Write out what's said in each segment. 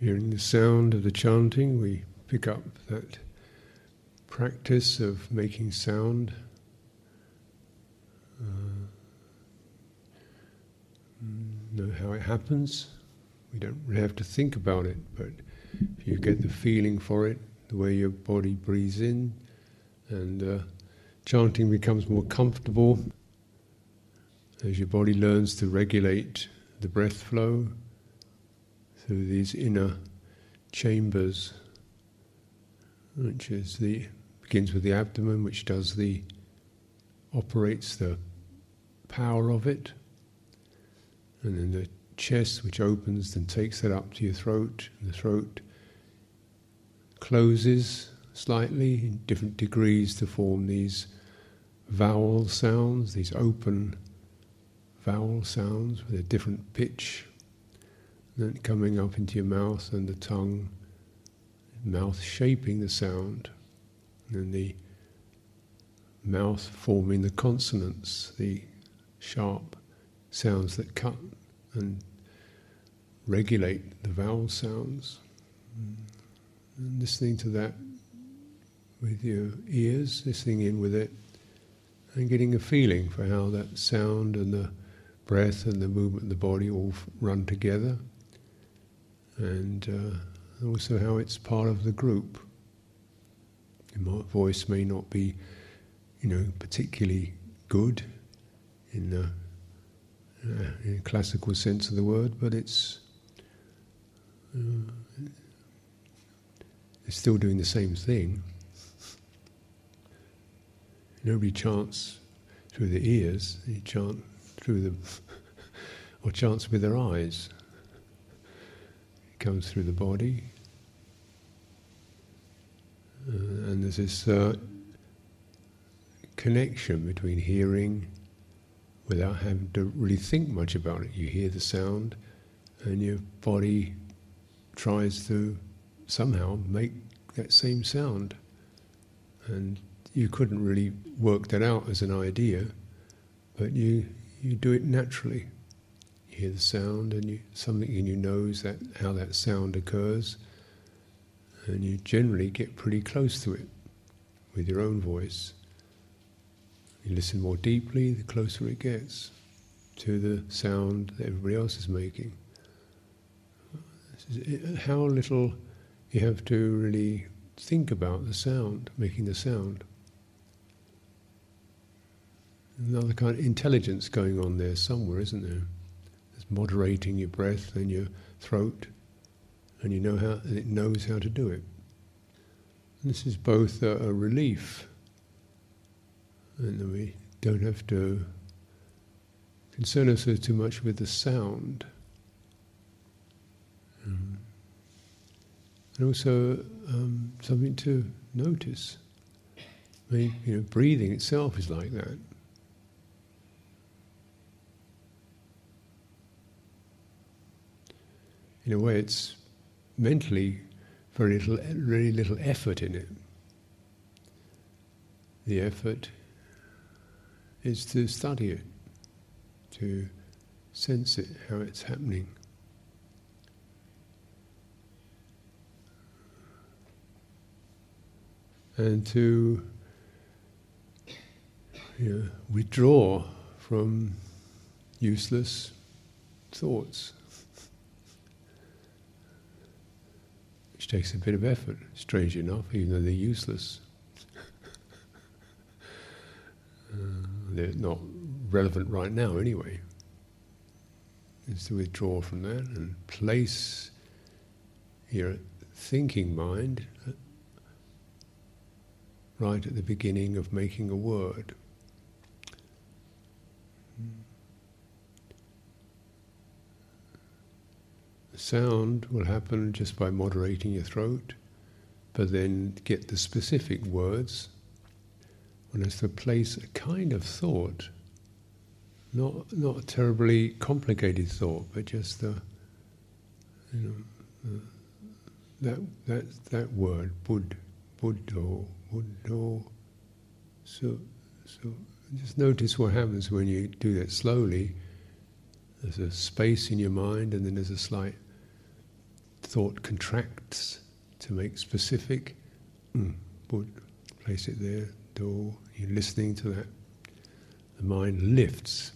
Hearing the sound of the chanting, we pick up that practice of making sound. Know how it happens. We don't really have to think about it, but if you get the feeling for it, the way your body breathes in, and chanting becomes more comfortable as your body learns to regulate the breath flow through these inner chambers, which is begins with the abdomen, which operates the power of it, and then the chest, which opens and takes that up to your throat, and the throat closes slightly in different degrees to form these vowel sounds, these open vowel sounds with a different pitch, and then coming up into your mouth and the tongue, mouth shaping the sound, and then the mouth forming the consonants, the sharp sounds that cut and regulate the vowel sounds. And listening to that with your ears, listening in with it, and getting a feeling for how that sound and the breath and the movement of the body all run together, and also how it's part of the group. Your voice may not be, particularly good in a classical sense of the word, but it's still doing the same thing. Nobody chants through the ears; they chant through them, or chants with their eyes. It comes through the body, and there's this connection between hearing, without having to really think much about it. You hear the sound, and your body tries to somehow make that same sound. And you couldn't really work that out as an idea, but you do it naturally. You hear the sound, and something in you knows that how that sound occurs, and you generally get pretty close to it with your own voice. You listen more deeply, the closer it gets to the sound that everybody else is making. How little you have to really think about the sound, making the sound. Another kind of intelligence going on there somewhere, isn't there? It's moderating your breath and your throat, and and it knows how to do it. And this is both a relief, and we don't have to concern ourselves too much with the sound. And also something to notice. I mean, breathing itself is like that. In a way, it's mentally very little effort in it. The effort is to study it, to sense it, how it's happening. And to withdraw from useless thoughts, which takes a bit of effort, strangely enough, even though they're useless. They're not relevant right now anyway. Is to withdraw from that and place your thinking mind right at the beginning of making a word. The sound will happen just by moderating your throat, but then get the specific words. One has to place a kind of thought, not a terribly complicated thought, but just that word, Buddho. So just notice what happens when you do that slowly. There's a space in your mind, and then there's a slight thought contracts to make specific, but place it there, door, you're listening to that. The mind lifts.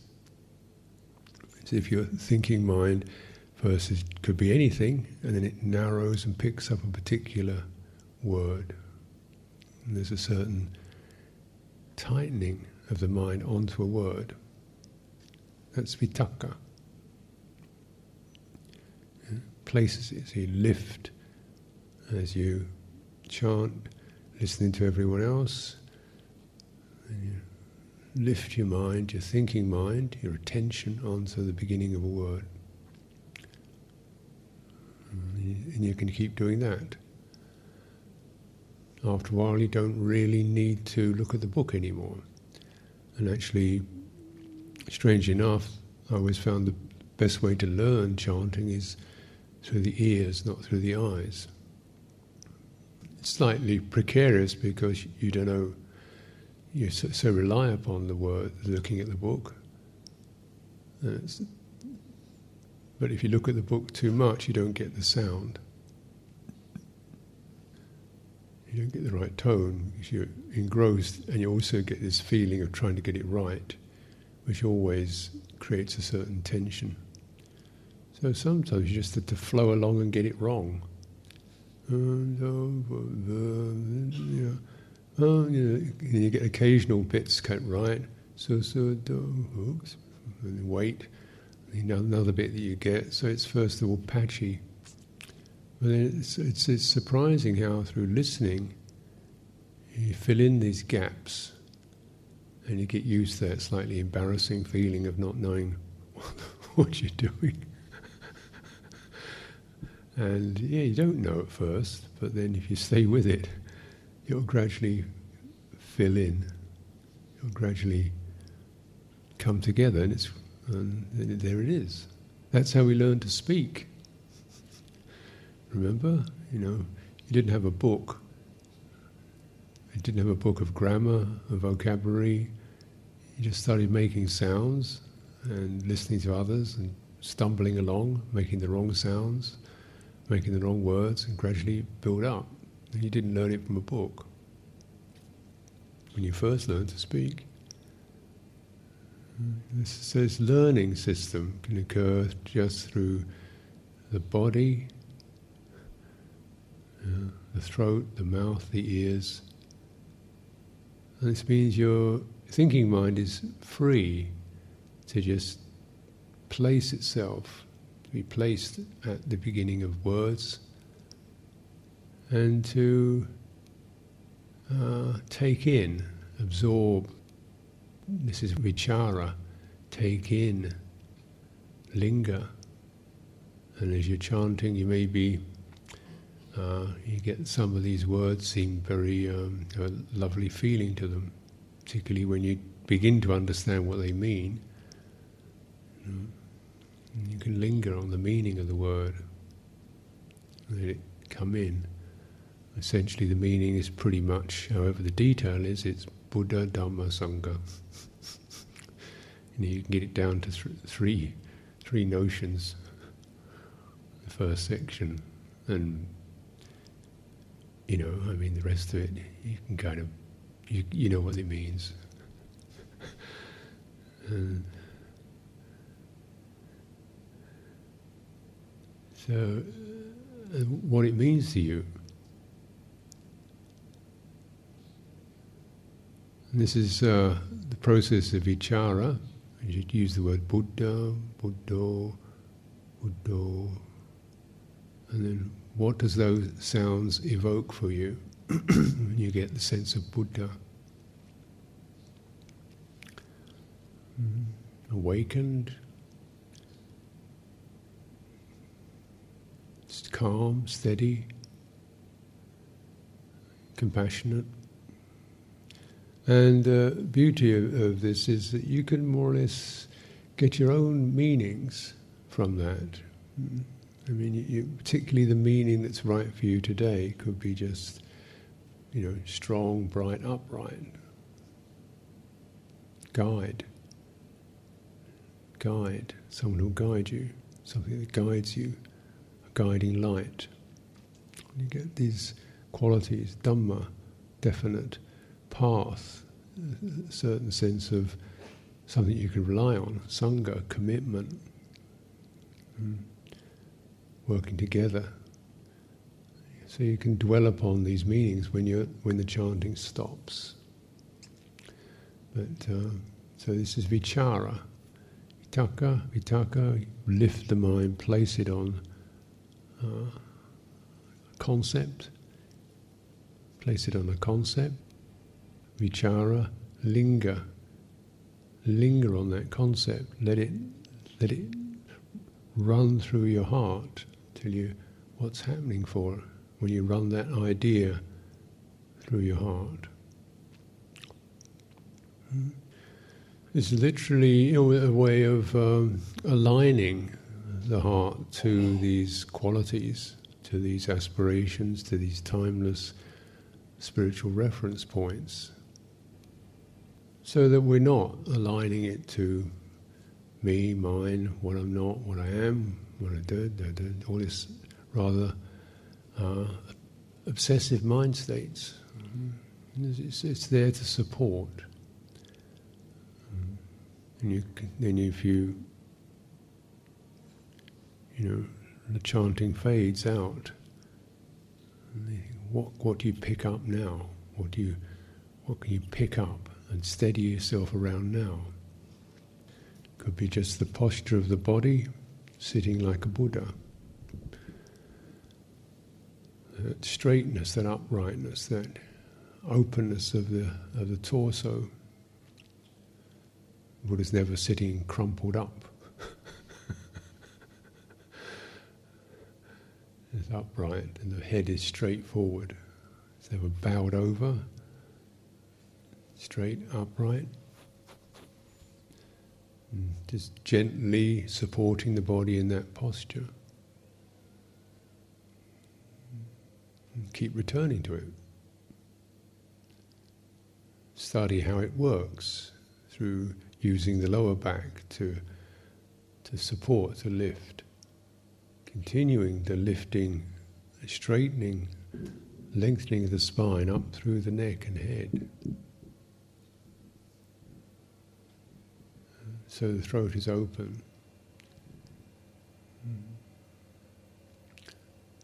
It's if your thinking mind versus could be anything, and then it narrows and picks up a particular word. And there's a certain tightening of the mind onto a word. That's vitaka. It places it, so you lift as you chant, listening to everyone else. And you lift your mind, your thinking mind, your attention onto the beginning of a word. And you can keep doing that. After a while you don't really need to look at the book anymore. And actually, strangely enough, I always found the best way to learn chanting is through the ears, not through the eyes. It's slightly precarious because you don't know, you so rely upon the word, looking at the book. But if you look at the book too much, you don't get the sound. You don't get the right tone because you're engrossed, and you also get this feeling of trying to get it right, which always creates a certain tension. So sometimes you just have to flow along and get it wrong. And you get occasional bits cut right. And wait. Another bit that you get, so it's first of all patchy. But then it's surprising how through listening you fill in these gaps and you get used to that slightly embarrassing feeling of not knowing what you're doing. And yeah, you don't know at first, but then if you stay with it, you'll gradually fill in. You'll gradually come together, and there it is. That's how we learn to speak. Remember, you didn't have a book. You didn't have a book of grammar, of vocabulary. You just started making sounds and listening to others and stumbling along, making the wrong sounds, making the wrong words, and gradually build up. And you didn't learn it from a book. When you first learned to speak. So this learning system can occur just through the body, the throat, the mouth, the ears. And this means your thinking mind is free to just place itself, to be placed at the beginning of words, and to take in, absorb. This is vichara, take in, linger. And as you're chanting, you may be, you get some of these words seem very a lovely feeling to them, particularly when you begin to understand what they mean. And you can linger on the meaning of the word, let it come in. Essentially the meaning is pretty much, however the detail is, it's Buddha, Dhamma, Sangha. And you can get it down to three notions, the first section, and the rest of it, you can kind of, you know what it means. So what it means to you. And this is the process of vichara. You should use the word Buddha, Buddho, Buddho. And then what does those sounds evoke for you? You get the sense of Buddha. Awakened. Just calm, steady. Compassionate. And the beauty of this is that you can more or less get your own meanings from that. I mean, particularly the meaning that's right for you today could be just, strong, bright, upright. Guide. Someone who'll guide you. Something that guides you. A guiding light. You get these qualities, Dhamma, definite, path, a certain sense of something you can rely on, Sangha, commitment, working together. So you can dwell upon these meanings when the chanting stops. But so this is vichara, vitaka, lift the mind, place it on concept, place it on a concept. Vichara, linger on that concept. Let it run through your heart till you what's happening for it. When you run that idea through your heart. It's literally a way of aligning the heart to these qualities, to these aspirations, to these timeless spiritual reference points, so that we're not aligning it to me, mine, what I'm not, what I am, what I did, all this rather obsessive mind states. It's there to support. And if the chanting fades out, what do you pick up now? What can you pick up and steady yourself around now? Could be just the posture of the body, sitting like a Buddha. That straightness, that uprightness, that openness of the torso. Buddha's never sitting crumpled up. It's upright and the head is straight forward. It's never bowed over. Straight, upright. And just gently supporting the body in that posture. Keep returning to it. Study how it works through using the lower back to support, to lift. Continuing the lifting, straightening, lengthening of the spine up through the neck and head. So the throat is open.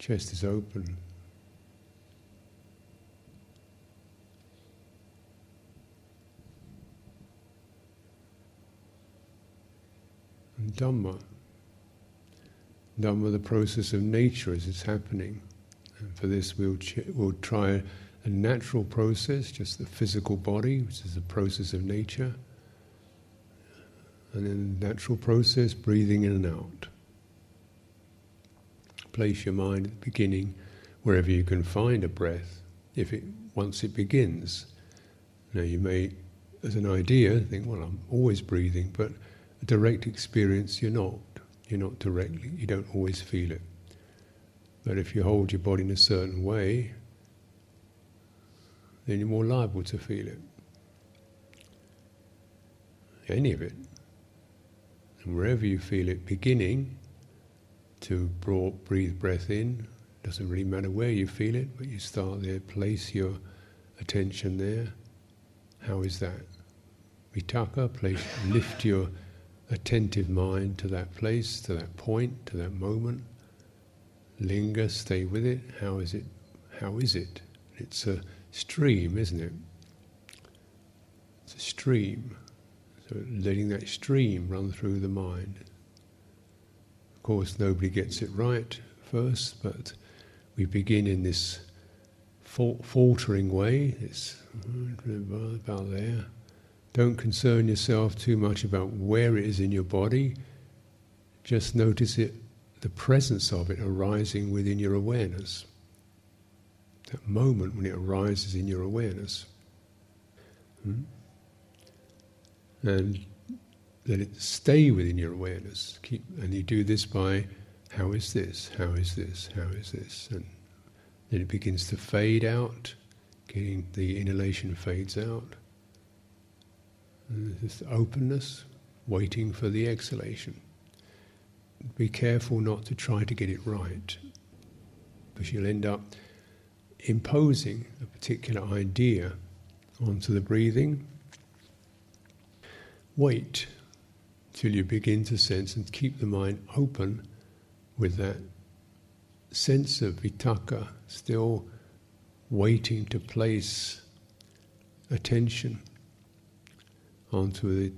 Chest is open. Dhamma, the process of nature as it's happening, and for this we'll try a natural process, just the physical body, which is the process of nature, and then natural process, breathing in and out. Place your mind at the beginning, wherever you can find a breath. Once it begins, now you may, as an idea, think, well, I'm always breathing, but direct experience, you're not directly, you don't always feel it. But if you hold your body in a certain way, then you're more liable to feel it. Any of it. And wherever you feel it beginning to breathe breath in, doesn't really matter where you feel it, but you start there, place your attention there. How is that? Vitaka, lift your attentive mind to that place, to that point, to that moment. Linger, stay with it. How is it? It's a stream, isn't it? It's a stream. So letting that stream run through the mind. Of course, nobody gets it right first, but we begin in this faltering way. It's about there. Don't concern yourself too much about where it is in your body. Just notice it, the presence of it arising within your awareness. That moment when it arises in your awareness. And let it stay within your awareness. And you do this by, how is this? How is this? How is this? And then it begins to fade out. Getting the inhalation fades out. And this openness, waiting for the exhalation. Be careful not to try to get it right. because you'll end up imposing a particular idea onto the breathing. Wait till you begin to sense and keep the mind open with that sense of vitaka, still waiting to place attention onto the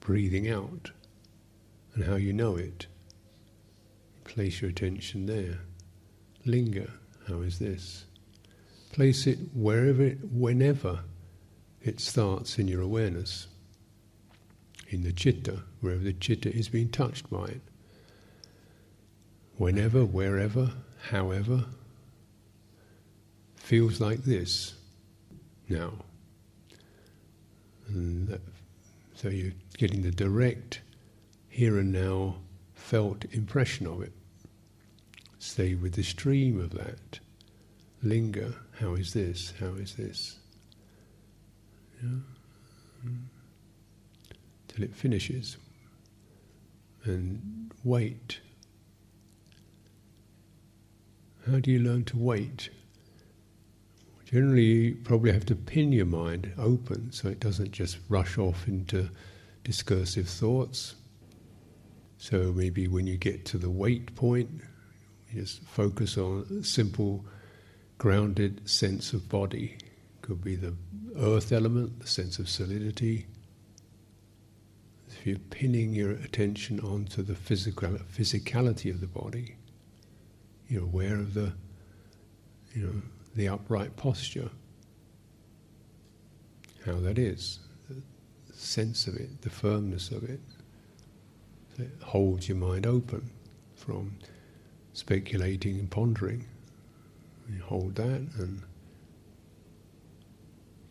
breathing out and how you know it. Place your attention there. Linger. How is this? Place it wherever, whenever it starts in your awareness, in the citta, wherever the citta is being touched by it. Whenever, wherever, however, feels like this now. And that, so you're getting the direct here and now felt impression of it. Stay with the stream of that. Linger. How is this? How is this? Yeah. Till it finishes. And wait. How do you learn to wait? Generally, you probably have to pin your mind open so it doesn't just rush off into discursive thoughts. So maybe when you get to the wait point, you just focus on a simple, grounded sense of body. Could be the earth element, the sense of solidity. If you're pinning your attention onto the physicality of the body, you're aware of the, the upright posture, how that is, the sense of it, the firmness of it. It holds your mind open from speculating and pondering. You hold that, and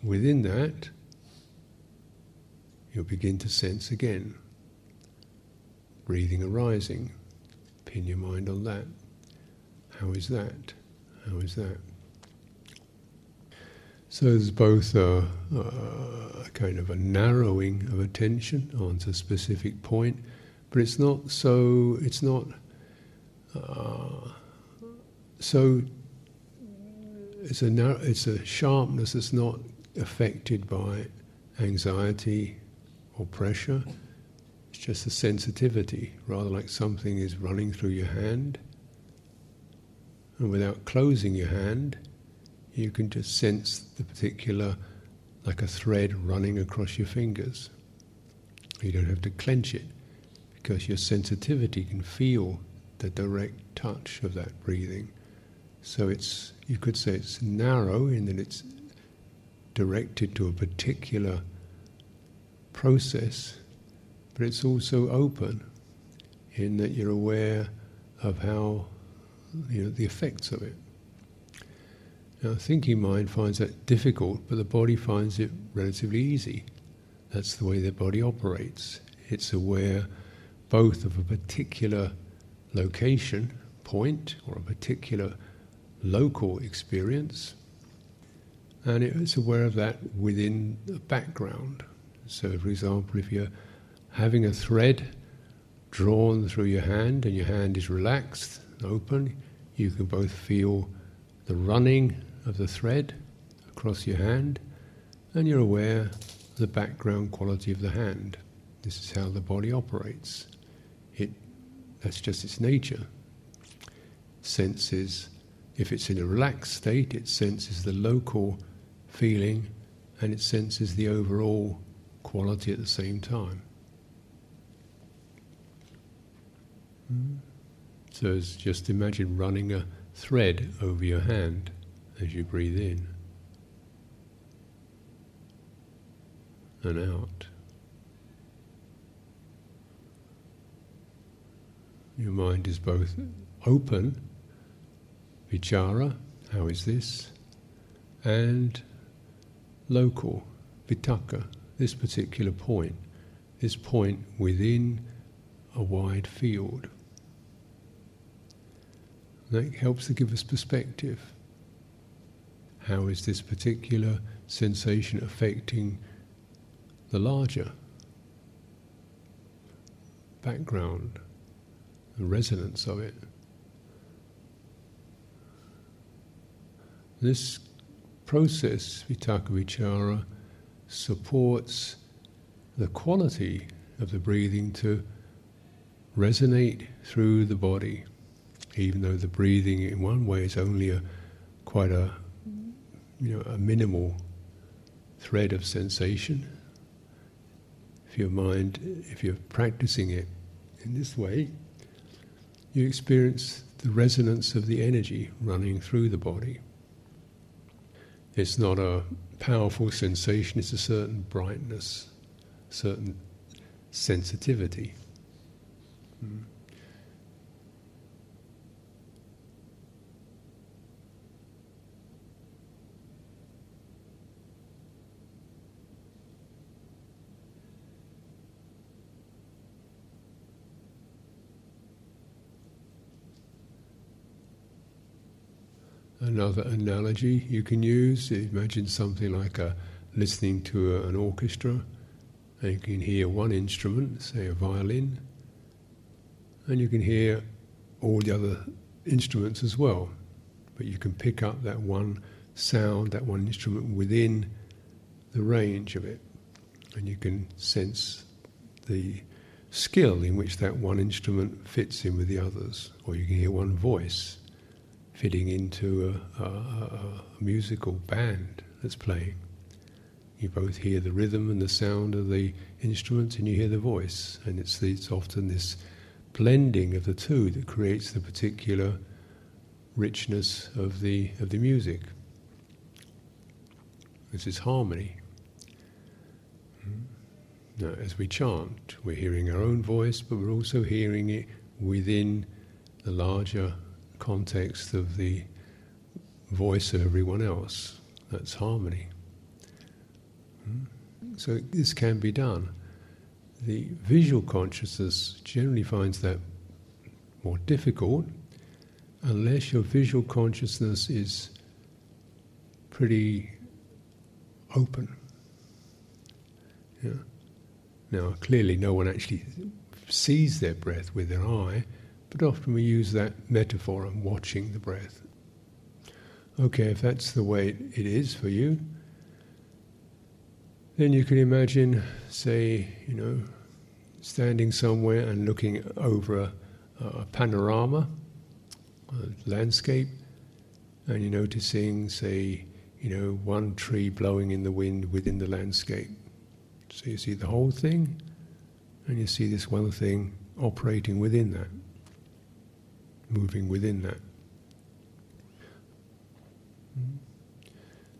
within that, you'll begin to sense again. Breathing arising. Pin your mind on that. How is that? How is that? So there's both a kind of a narrowing of attention onto a specific point, but it's not so. It's not so. It's a sharpness that's not affected by anxiety or pressure. It's just a sensitivity, rather like something is running through your hand, and without closing your hand, you can just sense the particular, like a thread running across your fingers. You don't have to clench it, because your sensitivity can feel the direct touch of that breathing. So it's, you could say it's narrow in that it's directed to a particular process, but it's also open in that you're aware of how, the effects of it. Now, the thinking mind finds that difficult, but the body finds it relatively easy. That's the way the body operates. It's aware both of a particular location, point, or a particular local experience, and it's aware of that within the background. So, for example, if you're having a thread drawn through your hand and your hand is relaxed, open, you can both feel the running of the thread across your hand, and you're aware of the background quality of the hand. This is how the body operates. That's just its nature. Senses, if it's in a relaxed state, it senses the local feeling and it senses the overall quality at the same time. So it's just imagine running a thread over your hand as you breathe in and out. Your mind is both open, vichara, how is this, and local, vitaka, this particular point, within a wide field. That helps to give us perspective. How is this particular sensation affecting the larger background, the resonance of it. This process, vitaka vichara, supports the quality of the breathing to resonate through the body, even though the breathing in one way is only a minimal thread of sensation. If you're practicing it in this way, you experience the resonance of the energy running through the body. It's not a powerful sensation, it's a certain brightness, certain sensitivity. Another analogy you can use, imagine something like listening to an orchestra, and you can hear one instrument, say a violin, and you can hear all the other instruments as well, but you can pick up that one sound, that one instrument within the range of it, and you can sense the skill in which that one instrument fits in with the others, or you can hear one voice fitting into a musical band that's playing. You both hear the rhythm and the sound of the instruments, and you hear the voice, and it's often this blending of the two that creates the particular richness of the music. This is harmony. Now, as we chant, we're hearing our own voice, but we're also hearing it within the larger context of the voice of everyone else. That's harmony. So this can be done. The visual consciousness generally finds that more difficult unless your visual consciousness is pretty open. Yeah. Now, clearly no one actually sees their breath with their eye, but often we use that metaphor of watching the breath. Okay, if that's the way it is for you, then you can imagine, say, standing somewhere and looking over a panorama, a landscape, and you're noticing, say, one tree blowing in the wind within the landscape. So you see the whole thing, and you see this one thing operating within that, moving within that.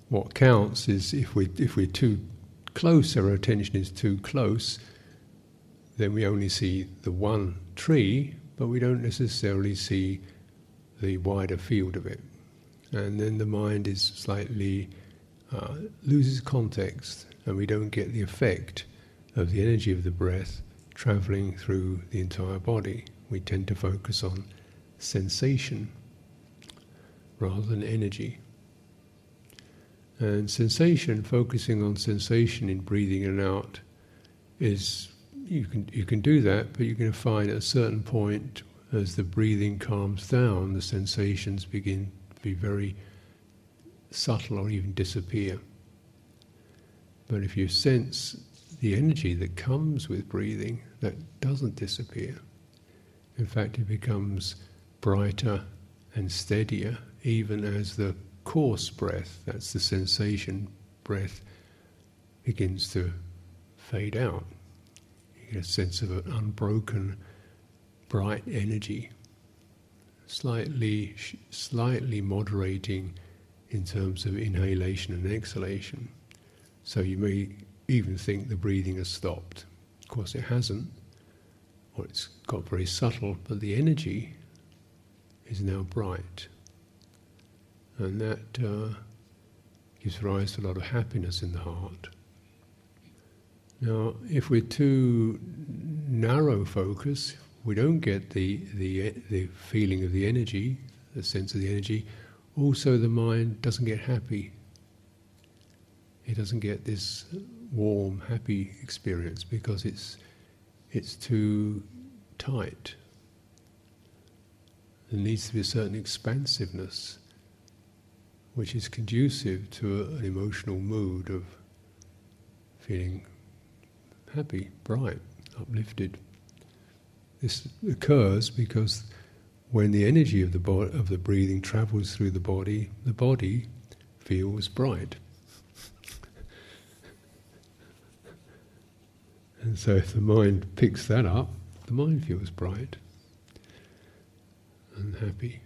What counts is if we're too close, our attention is too close, then we only see the one tree, but we don't necessarily see the wider field of it. And then the mind is slightly loses context, and we don't get the effect of the energy of the breath travelling through the entire body. We tend to focus on sensation rather than energy. And sensation, focusing on sensation in breathing in and out, is you can do that, but you're going to find at a certain point, as the breathing calms down, the sensations begin to be very subtle or even disappear. But if you sense the energy that comes with breathing, that doesn't disappear. In fact, it becomes brighter and steadier, even as the coarse breath, that's the sensation breath, begins to fade out. You get a sense of an unbroken, bright energy, slightly moderating in terms of inhalation and exhalation. So you may even think the breathing has stopped. Of course it hasn't, or it's got very subtle, but the energy is now bright, and that gives rise to a lot of happiness in the heart. Now, if we're too narrow focus, we don't get the feeling of the energy, the sense of the energy. Also, the mind doesn't get happy. It doesn't get this warm, happy experience because it's too tight. there needs to be a certain expansiveness which is conducive to an emotional mood of feeling happy, bright, uplifted. This occurs because when the energy of the breathing travels through the body feels bright. And so if the mind picks that up, the mind feels bright and happy.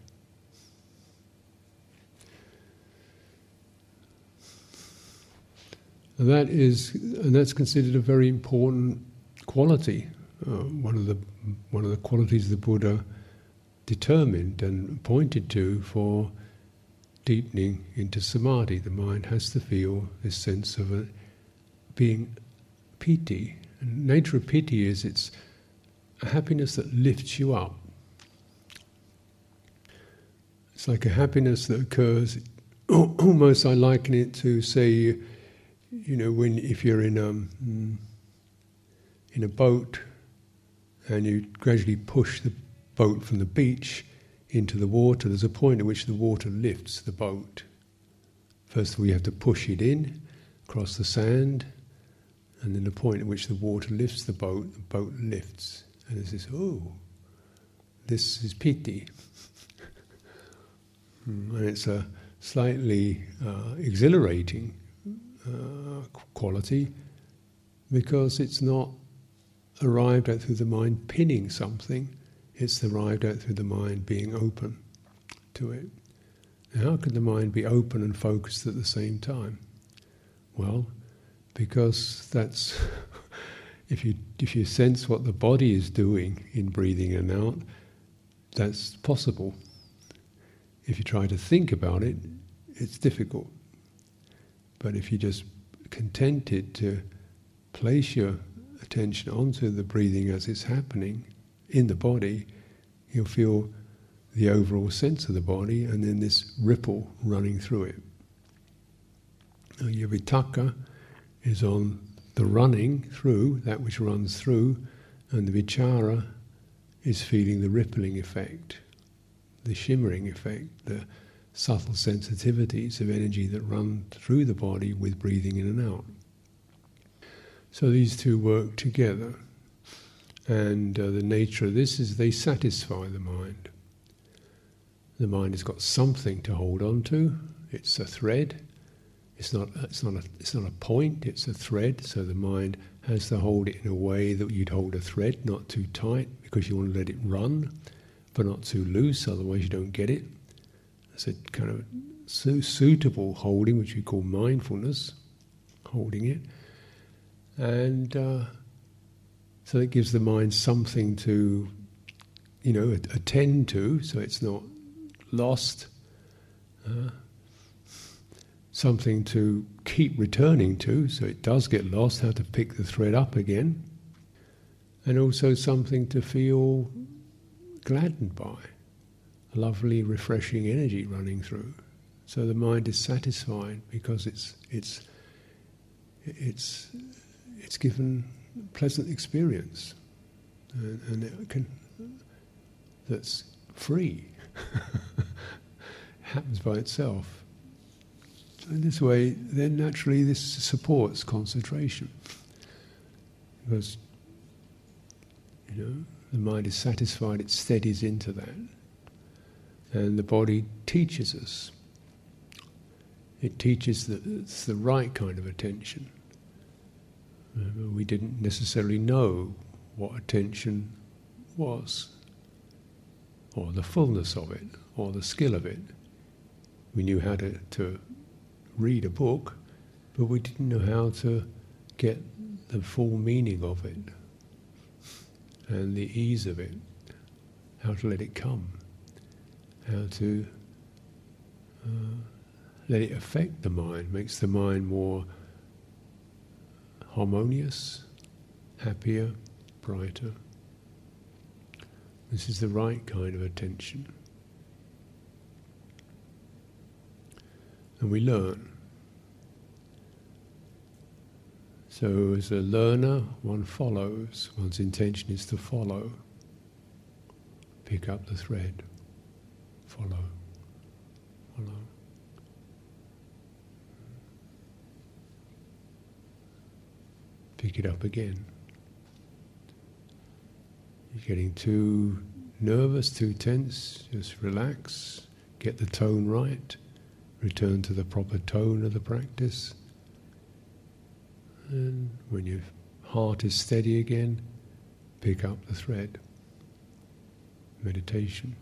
And that's considered a very important quality. One of the qualities the Buddha determined and pointed to for deepening into samadhi. The mind has to feel this sense of being piti. And the nature of piti is it's a happiness that lifts you up. It's like a happiness that occurs, almost I liken it to, say, you know, if you're in a boat and you gradually push the boat from the beach into the water, there's a point at which the water lifts the boat. First of all, you have to push it in, across the sand, and then the point at which the water lifts the boat lifts. And there's this, oh, this is piti. And it's a slightly exhilarating quality, because it's not arrived at through the mind pinning something, it's arrived at through the mind being open to it. Now, how could the mind be open and focused at the same time? Well, because that's if you sense what the body is doing in breathing in and out, that's possible. If you try to think about it, it's difficult. But if you're just contented to place your attention onto the breathing as it's happening in the body, you'll feel the overall sense of the body and then this ripple running through it. Now, your vitaka is on the running through, that which runs through, and the vichara is feeling the rippling effect, the shimmering effect, the subtle sensitivities of energy that run through the body with breathing in and out. So these two work together, and the nature of this is they satisfy the mind. The mind has got something to hold on to. It's a thread. It's not a point. It's a thread. So the mind has to hold it in a way that you'd hold a thread, not too tight, because you want to let it run, but not too loose. Otherwise, you don't get it. It's a kind of suitable holding, which we call mindfulness, holding it. And so it gives the mind something to, you know, attend to, so it's not lost. Something to keep returning to, so it does get lost, how to pick the thread up again. And also something to feel gladdened by. Lovely, refreshing energy running through, so the mind is satisfied because it's given pleasant experience, and that's free. It happens by itself. In this way, then naturally this supports concentration, because you know the mind is satisfied; it steadies into that. And the body teaches us. It teaches that it's the right kind of attention. Remember, we didn't necessarily know what attention was, or the fullness of it, or the skill of it. We knew how to read a book, but we didn't know how to get the full meaning of it, and the ease of it, how to let it come. How to let it affect the mind, makes the mind more harmonious, happier, brighter. This is the right kind of attention. And we learn. So as a learner, one follows. One's intention is to follow, pick up the thread. follow. Pick it up again. You're getting too nervous, too tense, just relax, get the tone right, return to the proper tone of the practice. And when your heart is steady again, pick up the thread. Meditation.